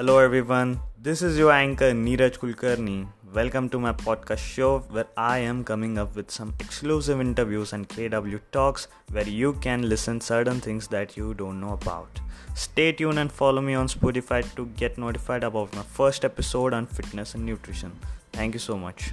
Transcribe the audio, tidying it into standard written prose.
Hello everyone, this is your anchor Neeraj Kulkarni. Welcome to my podcast show where I am coming up with some exclusive interviews and KW talks where you can listen certain things that you don't know about. Stay tuned and follow me on Spotify to get notified about my first episode on fitness and nutrition. Thank you so much.